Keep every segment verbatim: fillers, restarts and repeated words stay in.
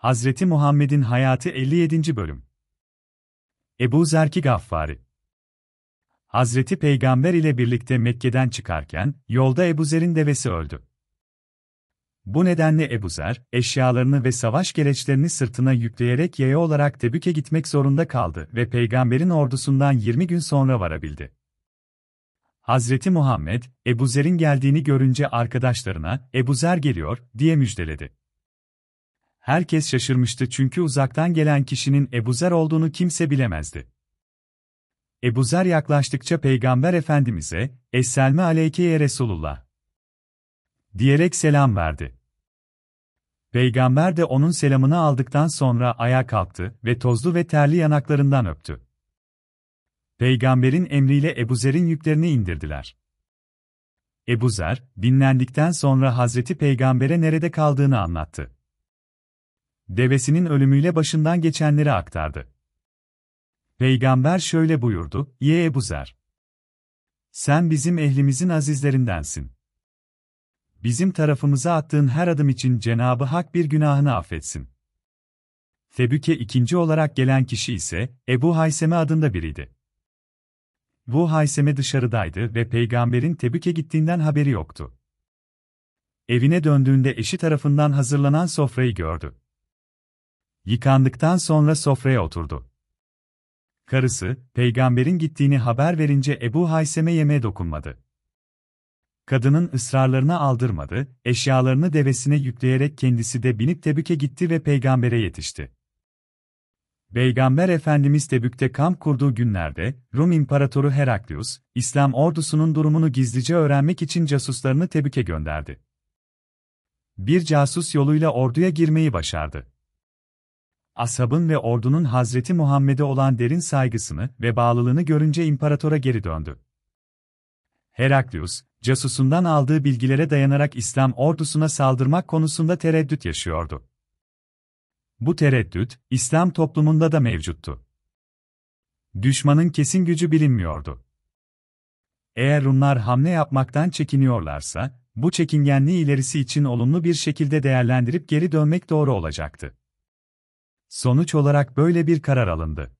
Hazreti Muhammed'in hayatı elli yedinci bölüm. Ebu Zerki Gaffari. Hazreti Peygamber ile birlikte Mekke'den çıkarken yolda Ebu Zer'in devesi öldü. Bu nedenle Ebu Zer, eşyalarını ve savaş gereçlerini sırtına yükleyerek yaya olarak Tebük'e gitmek zorunda kaldı ve Peygamber'in ordusundan yirmi gün sonra varabildi. Hazreti Muhammed, Ebu Zer'in geldiğini görünce arkadaşlarına "Ebu Zer geliyor" diye müjdeledi. Herkes şaşırmıştı çünkü uzaktan gelen kişinin Ebu Zer olduğunu kimse bilemezdi. Ebu Zer yaklaştıkça Peygamber Efendimiz'e "Esselme Aleyke ya Resulullah" diyerek selam verdi. Peygamber de onun selamını aldıktan sonra ayağa kalktı ve tozlu ve terli yanaklarından öptü. Peygamberin emriyle Ebu Zer'in yüklerini indirdiler. Ebu Zer, dinlendikten sonra Hazreti Peygamber'e nerede kaldığını anlattı. Devesinin ölümüyle başından geçenleri aktardı. Peygamber şöyle buyurdu: "Ye Ebu Zer! Sen bizim ehlimizin azizlerindensin. Bizim tarafımıza attığın her adım için Cenabı Hak bir günahını affetsin." Tebük'e ikinci olarak gelen kişi ise Ebu Hayseme adında biriydi. Bu Hayseme dışarıdaydı ve Peygamber'in Tebük'e gittiğinden haberi yoktu. Evine döndüğünde eşi tarafından hazırlanan sofrayı gördü. Yıkandıktan sonra sofraya oturdu. Karısı, Peygamber'in gittiğini haber verince Ebu Hayseme yemeğe dokunmadı. Kadının ısrarlarına aldırmadı, eşyalarını devesine yükleyerek kendisi de binip Tebük'e gitti ve Peygamber'e yetişti. Peygamber Efendimiz Tebük'te kamp kurduğu günlerde, Rum İmparatoru Heraklius, İslam ordusunun durumunu gizlice öğrenmek için casuslarını Tebük'e gönderdi. Bir casus yoluyla orduya girmeyi başardı. Ashabın ve ordunun Hazreti Muhammed'e olan derin saygısını ve bağlılığını görünce imparatora geri döndü. Heraklius, casusundan aldığı bilgilere dayanarak İslam ordusuna saldırmak konusunda tereddüt yaşıyordu. Bu tereddüt, İslam toplumunda da mevcuttu. Düşmanın kesin gücü bilinmiyordu. Eğer Rumlar hamle yapmaktan çekiniyorlarsa, bu çekingenliği ilerisi için olumlu bir şekilde değerlendirip geri dönmek doğru olacaktı. Sonuç olarak böyle bir karar alındı.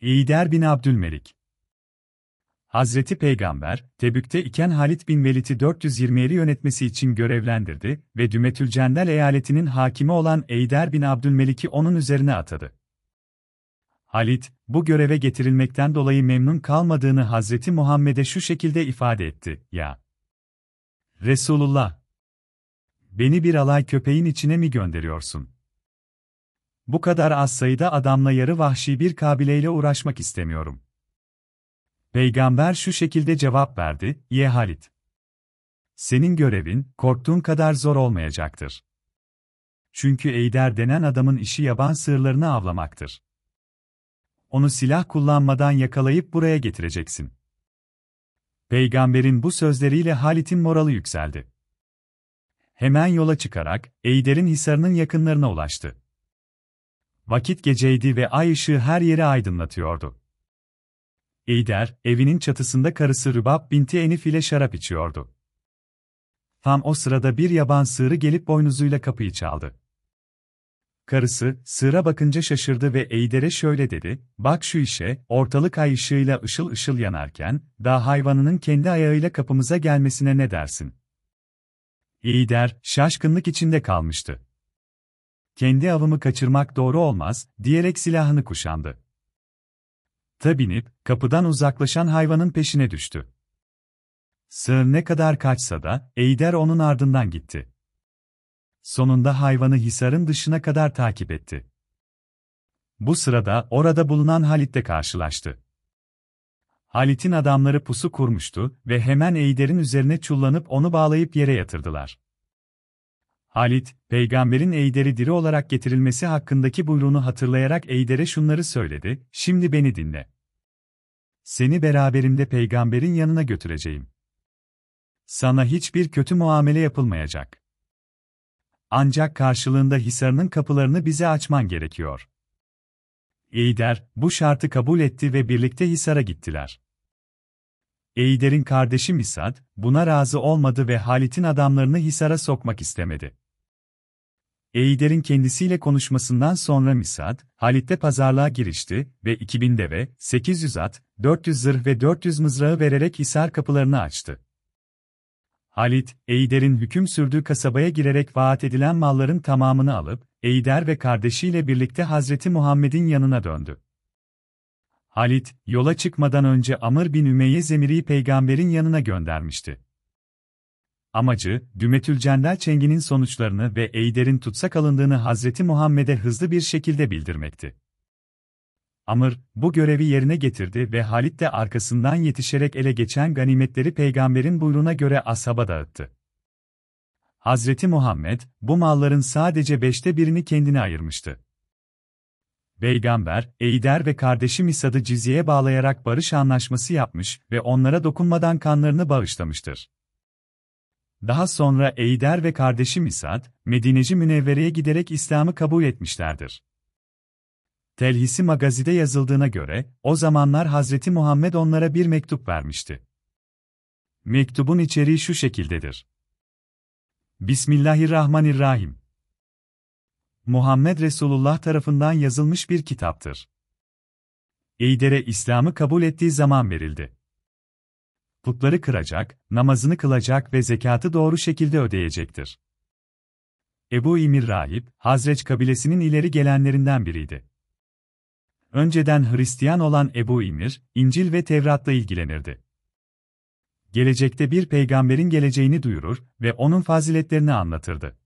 Eğider bin Abdülmelik. Hazreti Peygamber, Tebük'te iken Halit bin Velid'i dört yüz yirmi yönetmesi için görevlendirdi ve Dümetül Cendal eyaletinin hakimi olan Eğider bin Abdülmelik'i onun üzerine atadı. Halit, bu göreve getirilmekten dolayı memnun kalmadığını Hazreti Muhammed'e şu şekilde ifade etti: "Ya Resulullah! Beni bir alay köpeğin içine mi gönderiyorsun? Bu kadar az sayıda adamla yarı vahşi bir kabileyle uğraşmak istemiyorum." Peygamber şu şekilde cevap verdi: "Ye Halit! Senin görevin, korktuğun kadar zor olmayacaktır. Çünkü Eğider denen adamın işi yaban sığırlarını avlamaktır. Onu silah kullanmadan yakalayıp buraya getireceksin." Peygamberin bu sözleriyle Halit'in morali yükseldi. Hemen yola çıkarak, Eğider'in hisarının yakınlarına ulaştı. Vakit geceydi ve ay ışığı her yeri aydınlatıyordu. Eğider, evinin çatısında karısı Rübab binti Enif ile şarap içiyordu. Tam o sırada bir yaban sığırı gelip boynuzuyla kapıyı çaldı. Karısı, sığıra bakınca şaşırdı ve Eğider'e şöyle dedi: "Bak şu işe, ortalık ay ışığıyla ışıl ışıl yanarken, daha hayvanının kendi ayağıyla kapımıza gelmesine ne dersin?" Eğider, şaşkınlık içinde kalmıştı. "Kendi avımı kaçırmak doğru olmaz" diyerek silahını kuşandı. Ata binip, kapıdan uzaklaşan hayvanın peşine düştü. Sığır ne kadar kaçsa da, Eğider onun ardından gitti. Sonunda hayvanı hisarın dışına kadar takip etti. Bu sırada orada bulunan Halit'le karşılaştı. Halit'in adamları pusu kurmuştu ve hemen Eğider'in üzerine çullanıp onu bağlayıp yere yatırdılar. Halit, Peygamber'in Eğider'i diri olarak getirilmesi hakkındaki buyruğunu hatırlayarak Eğider'e şunları söyledi: "Şimdi beni dinle. Seni beraberimde Peygamber'in yanına götüreceğim. Sana hiçbir kötü muamele yapılmayacak. Ancak karşılığında hisarının kapılarını bize açman gerekiyor." Eğider, bu şartı kabul etti ve birlikte hisara gittiler. Eğider'in kardeşi Misad, buna razı olmadı ve Halit'in adamlarını hisara sokmak istemedi. Eğider'in kendisiyle konuşmasından sonra Misad, Halit'te pazarlığa girişti ve iki bin deve, sekiz yüz at, dört yüz zırh ve dört yüz mızrağı vererek Hisar kapılarını açtı. Halit, Eğider'in hüküm sürdüğü kasabaya girerek vaat edilen malların tamamını alıp, Eğider ve kardeşiyle birlikte Hazreti Muhammed'in yanına döndü. Halit, yola çıkmadan önce Amr bin Ümeyye Zemiri'yi peygamberin yanına göndermişti. Amacı, Dümetül Cendal çenginin sonuçlarını ve Eğider'in tutsak alındığını Hazreti Muhammed'e hızlı bir şekilde bildirmekti. Amr, bu görevi yerine getirdi ve Halit de arkasından yetişerek ele geçen ganimetleri peygamberin buyruğuna göre ashaba dağıttı. Hazreti Muhammed, bu malların sadece beşte birini kendine ayırmıştı. Peygamber, Eğider ve kardeşi Misad'ı Cizye'ye bağlayarak barış anlaşması yapmış ve onlara dokunmadan kanlarını bağışlamıştır. Daha sonra Eğider ve kardeşi Misad, Medineci Münevveri'ye giderek İslam'ı kabul etmişlerdir. Telhis-i Magazi'de yazıldığına göre, o zamanlar Hazreti Muhammed onlara bir mektup vermişti. Mektubun içeriği şu şekildedir. Bismillahirrahmanirrahim. Muhammed Resulullah tarafından yazılmış bir kitaptır. Eğider'e İslam'ı kabul ettiği zaman verildi. Putları kıracak, namazını kılacak ve zekatı doğru şekilde ödeyecektir. Ebu İmir Rahip, Hazreç kabilesinin ileri gelenlerinden biriydi. Önceden Hristiyan olan Ebu İmir, İncil ve Tevrat'la ilgilenirdi. Gelecekte bir peygamberin geleceğini duyurur ve onun faziletlerini anlatırdı.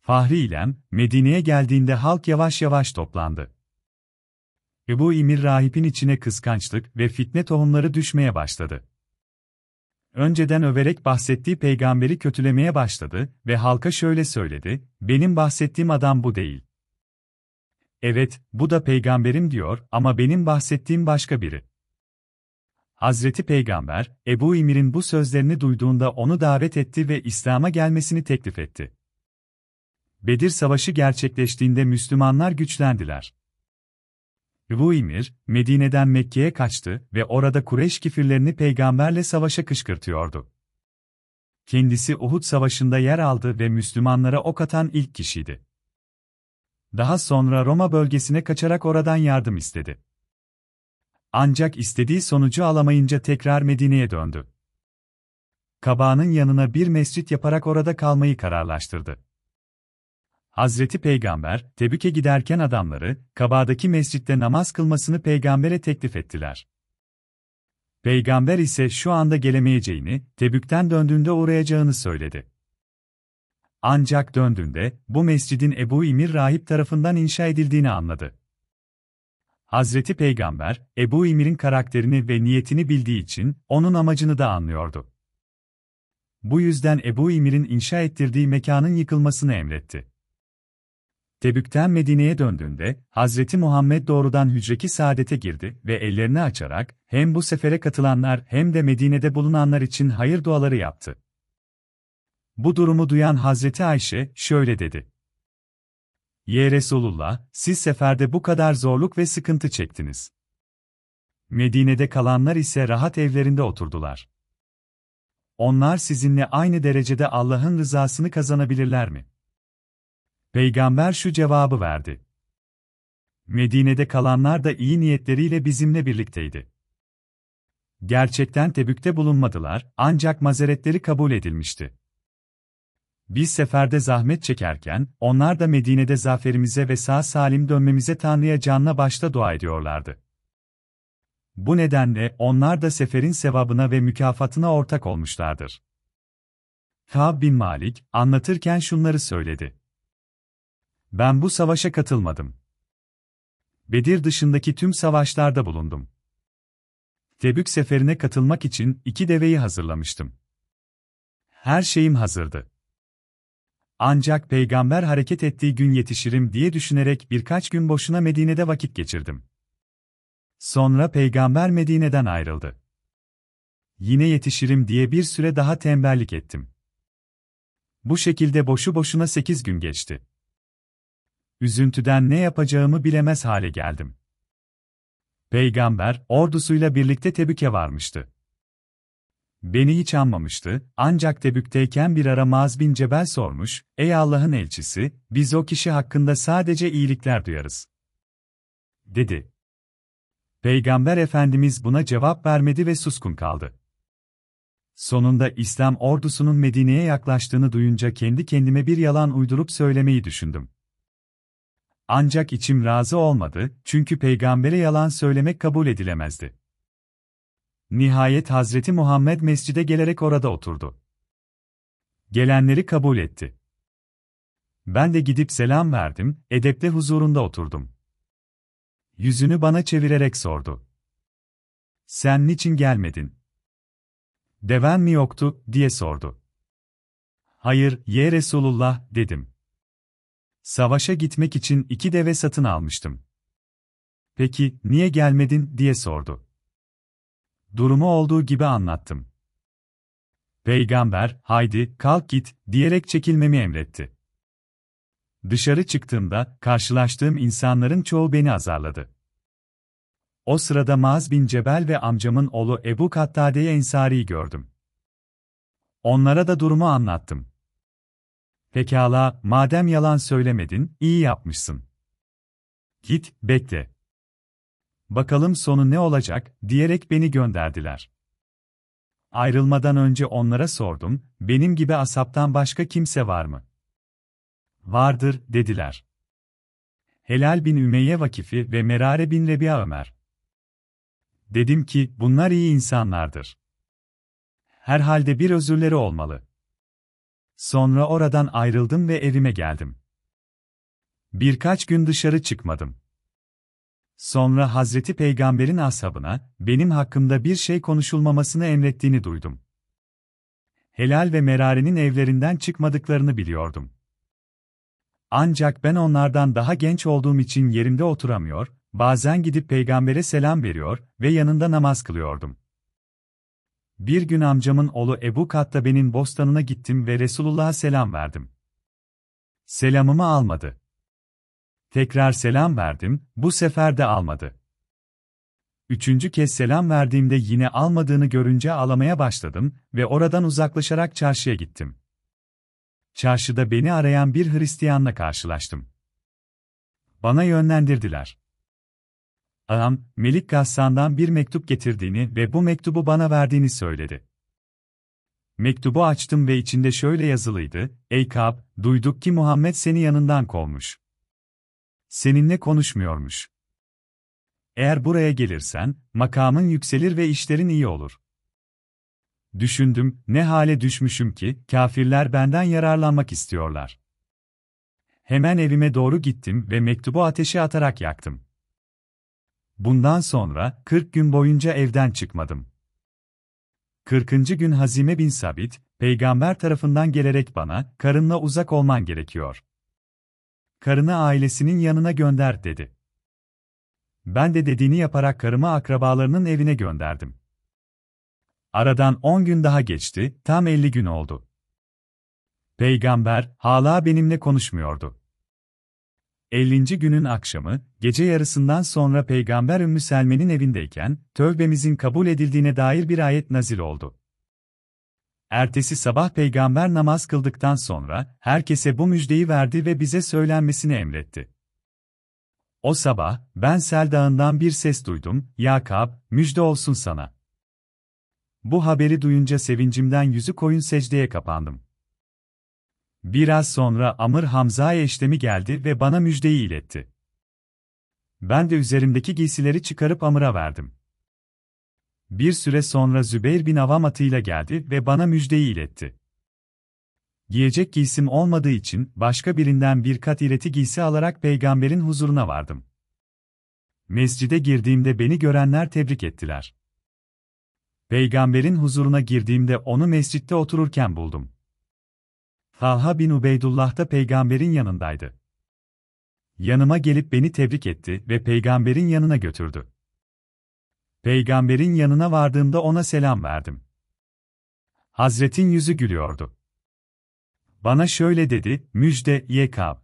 Fahr-i Âlem, Medine'ye geldiğinde halk yavaş yavaş toplandı. Ebu İmir Rahip'in içine kıskançlık ve fitne tohumları düşmeye başladı. Önceden överek bahsettiği peygamberi kötülemeye başladı ve halka şöyle söyledi, "Benim bahsettiğim adam bu değil. Evet, bu da peygamberim diyor ama benim bahsettiğim başka biri." Hazreti Peygamber, Ebu İmir'in bu sözlerini duyduğunda onu davet etti ve İslam'a gelmesini teklif etti. Bedir Savaşı gerçekleştiğinde Müslümanlar güçlendiler. Ebu İmir, Medine'den Mekke'ye kaçtı ve orada Kureyş kifirlerini peygamberle savaşa kışkırtıyordu. Kendisi Uhud Savaşı'nda yer aldı ve Müslümanlara ok atan ilk kişiydi. Daha sonra Roma bölgesine kaçarak oradan yardım istedi. Ancak istediği sonucu alamayınca tekrar Medine'ye döndü. Kaba'nın yanına bir mescit yaparak orada kalmayı kararlaştırdı. Hazreti Peygamber, Tebük'e giderken adamları, Kaba'daki mescitte namaz kılmasını peygambere teklif ettiler. Peygamber ise şu anda gelemeyeceğini, Tebük'ten döndüğünde uğrayacağını söyledi. Ancak döndüğünde, bu mescidin Ebu İmir Rahip tarafından inşa edildiğini anladı. Hazreti Peygamber, Ebu İmir'in karakterini ve niyetini bildiği için, onun amacını da anlıyordu. Bu yüzden Ebu İmir'in inşa ettirdiği mekanın yıkılmasını emretti. Tebük'ten Medine'ye döndüğünde, Hazreti Muhammed doğrudan hücre-i saadete girdi ve ellerini açarak, hem bu sefere katılanlar hem de Medine'de bulunanlar için hayır duaları yaptı. Bu durumu duyan Hazreti Ayşe, şöyle dedi. "Ya Resulullah, siz seferde bu kadar zorluk ve sıkıntı çektiniz. Medine'de kalanlar ise rahat evlerinde oturdular. Onlar sizinle aynı derecede Allah'ın rızasını kazanabilirler mi?" Peygamber şu cevabı verdi. "Medine'de kalanlar da iyi niyetleriyle bizimle birlikteydi. Gerçekten Tebük'te bulunmadılar, ancak mazeretleri kabul edilmişti. Biz seferde zahmet çekerken, onlar da Medine'de zaferimize ve sağ salim dönmemize Tanrı'ya canla başla dua ediyorlardı. Bu nedenle onlar da seferin sevabına ve mükafatına ortak olmuşlardır." Ka'b bin Malik, anlatırken şunları söyledi. "Ben bu savaşa katılmadım. Bedir dışındaki tüm savaşlarda bulundum. Tebük seferine katılmak için iki deveyi hazırlamıştım. Her şeyim hazırdı. Ancak peygamber hareket ettiği gün yetişirim diye düşünerek birkaç gün boşuna Medine'de vakit geçirdim. Sonra peygamber Medine'den ayrıldı. Yine yetişirim diye bir süre daha tembellik ettim. Bu şekilde boşu boşuna sekiz gün geçti. Üzüntüden ne yapacağımı bilemez hale geldim." Peygamber, ordusuyla birlikte Tebük'e varmıştı. Beni hiç anmamıştı, ancak Tebük'teyken bir ara Maaz bin Cebel sormuş, ''Ey Allah'ın elçisi, biz o kişi hakkında sadece iyilikler duyarız.'' dedi. Peygamber Efendimiz buna cevap vermedi ve suskun kaldı. Sonunda İslam ordusunun Medine'ye yaklaştığını duyunca kendi kendime bir yalan uydurup söylemeyi düşündüm. Ancak içim razı olmadı, çünkü peygambere yalan söylemek kabul edilemezdi. Nihayet Hazreti Muhammed mescide gelerek orada oturdu. Gelenleri kabul etti. Ben de gidip selam verdim, edepte huzurunda oturdum. Yüzünü bana çevirerek sordu. "Sen niçin gelmedin? Deven mi yoktu?" diye sordu. "Hayır, ya Resulullah," dedim. "Savaşa gitmek için iki deve satın almıştım." "Peki, niye gelmedin?" diye sordu. Durumu olduğu gibi anlattım. Peygamber, "Haydi, kalk git," diyerek çekilmemi emretti. Dışarı çıktığımda, karşılaştığım insanların çoğu beni azarladı. O sırada Maaz bin Cebel ve amcamın oğlu Ebu Kattade'yi Ensari'yi gördüm. Onlara da durumu anlattım. "Pekala, madem yalan söylemedin, iyi yapmışsın. Git, bekle. Bakalım sonu ne olacak?" diyerek beni gönderdiler. Ayrılmadan önce onlara sordum, "Benim gibi asaptan başka kimse var mı?" "Vardır," dediler. "Helal bin Ümeyye Vakifi ve Merare bin Rebi'a Ömer." Dedim ki, "Bunlar iyi insanlardır. Herhalde bir özürleri olmalı." Sonra oradan ayrıldım ve evime geldim. Birkaç gün dışarı çıkmadım. Sonra Hazreti Peygamber'in ashabına, benim hakkımda bir şey konuşulmamasını emrettiğini duydum. Helal ve Merare'nin evlerinden çıkmadıklarını biliyordum. Ancak ben onlardan daha genç olduğum için yerimde oturamıyor, bazen gidip peygambere selam veriyor ve yanında namaz kılıyordum. Bir gün amcamın oğlu Ebu Kattabe'nin bostanına gittim ve Resulullah'a selam verdim. Selamımı almadı. Tekrar selam verdim, bu sefer de almadı. Üçüncü kez selam verdiğimde yine almadığını görünce ağlamaya başladım ve oradan uzaklaşarak çarşıya gittim. Çarşıda beni arayan bir Hristiyanla karşılaştım. Bana yönlendirdiler. Ağam, Melik Gassan'dan bir mektup getirdiğini ve bu mektubu bana verdiğini söyledi. Mektubu açtım ve içinde şöyle yazılıydı: "Ey Ka'b, duyduk ki Muhammed seni yanından kovmuş. Seninle konuşmuyormuş. Eğer buraya gelirsen, makamın yükselir ve işlerin iyi olur." Düşündüm, ne hale düşmüşüm ki, kafirler benden yararlanmak istiyorlar. Hemen evime doğru gittim ve mektubu ateşe atarak yaktım. Bundan sonra kırk gün boyunca evden çıkmadım. kırkıncı gün Hazime bin Sabit, peygamber tarafından gelerek bana, "Karınla uzak olman gerekiyor. Karını ailesinin yanına gönder," dedi. Ben de dediğini yaparak karımı akrabalarının evine gönderdim. Aradan on gün daha geçti, tam elli gün oldu. Peygamber hala benimle konuşmuyordu. ellinci günün akşamı, gece yarısından sonra Peygamber Ümmü Selme'nin evindeyken, tövbemizin kabul edildiğine dair bir ayet nazil oldu. Ertesi sabah Peygamber namaz kıldıktan sonra, herkese bu müjdeyi verdi ve bize söylenmesini emretti. O sabah, ben Sel Dağı'ndan bir ses duydum, "Ya Ka'b, müjde olsun sana." Bu haberi duyunca sevincimden yüzü koyun secdeye kapandım. Biraz sonra Amr Hamza'ya eşlemi geldi ve bana müjdeyi iletti. Ben de üzerimdeki giysileri çıkarıp Amr'a verdim. Bir süre sonra Zübeyir bin Avvam atıyla geldi ve bana müjdeyi iletti. Giyecek giysim olmadığı için başka birinden bir kat ileti giysi alarak peygamberin huzuruna vardım. Mescide girdiğimde beni görenler tebrik ettiler. Peygamberin huzuruna girdiğimde onu mescitte otururken buldum. Talha bin Ubeydullah da peygamberin yanındaydı. Yanıma gelip beni tebrik etti ve peygamberin yanına götürdü. Peygamberin yanına vardığımda ona selam verdim. Hazretin yüzü gülüyordu. Bana şöyle dedi: "Müjde, ye Ka'b.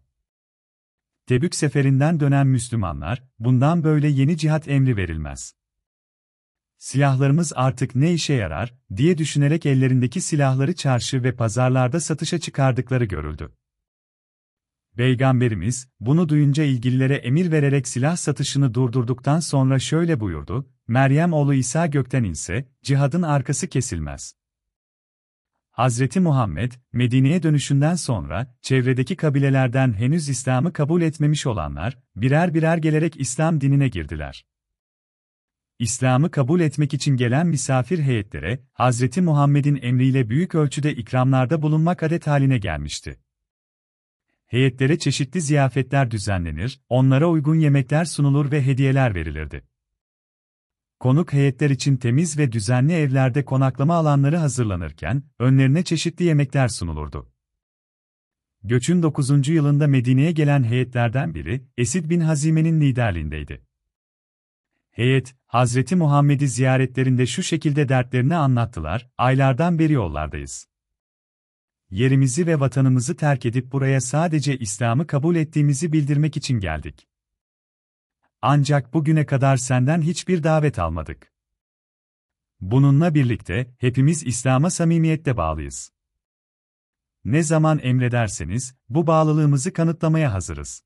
Tebük seferinden dönen Müslümanlar, bundan böyle yeni cihat emri verilmez. silahlarımız artık ne işe yarar, diye düşünerek ellerindeki silahları çarşı ve pazarlarda satışa çıkardıkları görüldü. Peygamberimiz, bunu duyunca ilgililere emir vererek silah satışını durdurduktan sonra şöyle buyurdu, Meryem oğlu İsa gökten inse, cihadın arkası kesilmez. Hazreti Muhammed, Medine'ye dönüşünden sonra, çevredeki kabilelerden henüz İslam'ı kabul etmemiş olanlar, birer birer gelerek İslam dinine girdiler. İslam'ı kabul etmek için gelen misafir heyetlere, Hazreti Muhammed'in emriyle büyük ölçüde ikramlarda bulunmak adet haline gelmişti. Heyetlere çeşitli ziyafetler düzenlenir, onlara uygun yemekler sunulur ve hediyeler verilirdi. Konuk heyetler için temiz ve düzenli evlerde konaklama alanları hazırlanırken, önlerine çeşitli yemekler sunulurdu. Göçün dokuzuncu yılında Medine'ye gelen heyetlerden biri, Esid bin Hazime'nin liderliğindeydi. Heyet, Hazreti Muhammed'i ziyaretlerinde şu şekilde dertlerini anlattılar, aylardan beri yollardayız. Yerimizi ve vatanımızı terk edip buraya sadece İslam'ı kabul ettiğimizi bildirmek için geldik. Ancak bugüne kadar senden hiçbir davet almadık. Bununla birlikte, hepimiz İslam'a samimiyetle bağlıyız. Ne zaman emrederseniz, bu bağlılığımızı kanıtlamaya hazırız.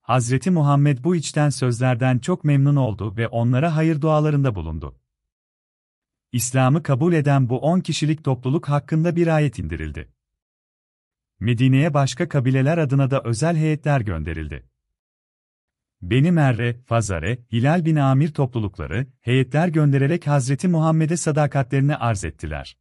Hazreti Muhammed bu içten sözlerden çok memnun oldu ve onlara hayır dualarında bulundu. İslam'ı kabul eden bu on kişilik topluluk hakkında bir ayet indirildi. Medine'ye başka kabileler adına da özel heyetler gönderildi. Beni Merre, Fazare, Hilal bin Amir toplulukları, heyetler göndererek Hazreti Muhammed'e sadakatlerini arz ettiler.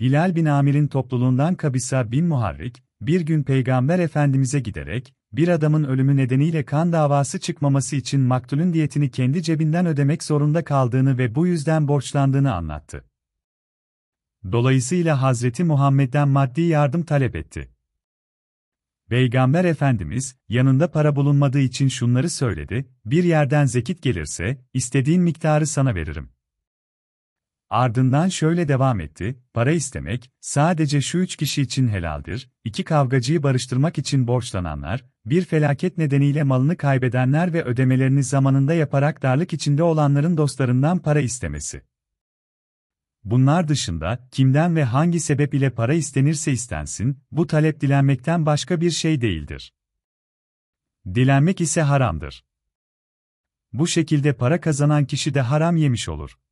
Hilal bin Amir'in topluluğundan Kabisa bin Muharrik, bir gün Peygamber Efendimiz'e giderek, bir adamın ölümü nedeniyle kan davası çıkmaması için maktulün diyetini kendi cebinden ödemek zorunda kaldığını ve bu yüzden borçlandığını anlattı. Dolayısıyla Hazreti Muhammed'den maddi yardım talep etti. Peygamber Efendimiz, yanında para bulunmadığı için şunları söyledi, bir yerden zekit gelirse, istediğin miktarı sana veririm. Ardından şöyle devam etti, para istemek, sadece şu üç kişi için helaldir, iki kavgacıyı barıştırmak için borçlananlar, bir felaket nedeniyle malını kaybedenler ve ödemelerini zamanında yaparak darlık içinde olanların dostlarından para istemesi. Bunlar dışında, kimden ve hangi sebep ile para istenirse istensin, bu talep dilenmekten başka bir şey değildir. Dilenmek ise haramdır. Bu şekilde para kazanan kişi de haram yemiş olur.